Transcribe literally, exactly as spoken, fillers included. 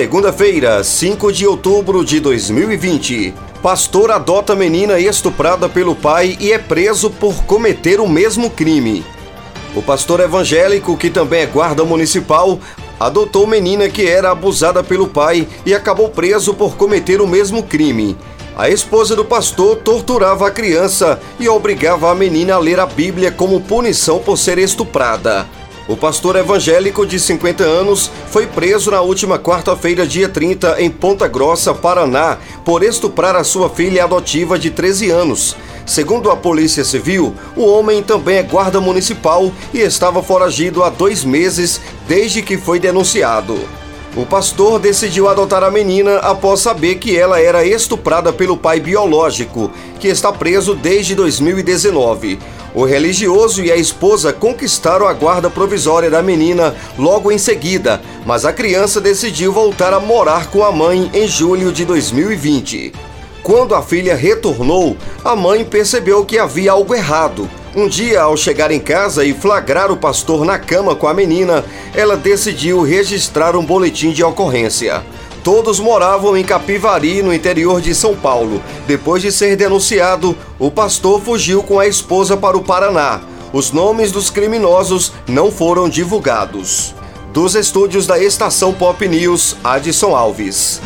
Segunda-feira, cinco de outubro de dois mil e vinte. Pastor adota menina estuprada pelo pai e é preso por cometer o mesmo crime. O pastor evangélico, que também é guarda municipal, adotou menina que era abusada pelo pai e acabou preso por cometer o mesmo crime. A esposa do pastor torturava a criança e obrigava a menina a ler a Bíblia como punição por ser estuprada. O pastor evangélico de cinquenta anos foi preso na última quarta-feira, dia trinta, em Ponta Grossa, Paraná, por estuprar a sua filha adotiva de treze anos. Segundo a Polícia Civil, o homem também é guarda municipal e estava foragido há dois meses desde que foi denunciado. O pastor decidiu adotar a menina após saber que ela era estuprada pelo pai biológico, que está preso desde dois mil e dezenove. O religioso e a esposa conquistaram a guarda provisória da menina logo em seguida, mas a criança decidiu voltar a morar com a mãe em julho de dois mil e vinte. Quando a filha retornou, a mãe percebeu que havia algo errado. Um dia, ao chegar em casa e flagrar o pastor na cama com a menina, ela decidiu registrar um boletim de ocorrência. Todos moravam em Capivari, no interior de São Paulo. Depois de ser denunciado, o pastor fugiu com a esposa para o Paraná. Os nomes dos criminosos não foram divulgados. Dos estúdios da Estação Pop News, Adson Alves.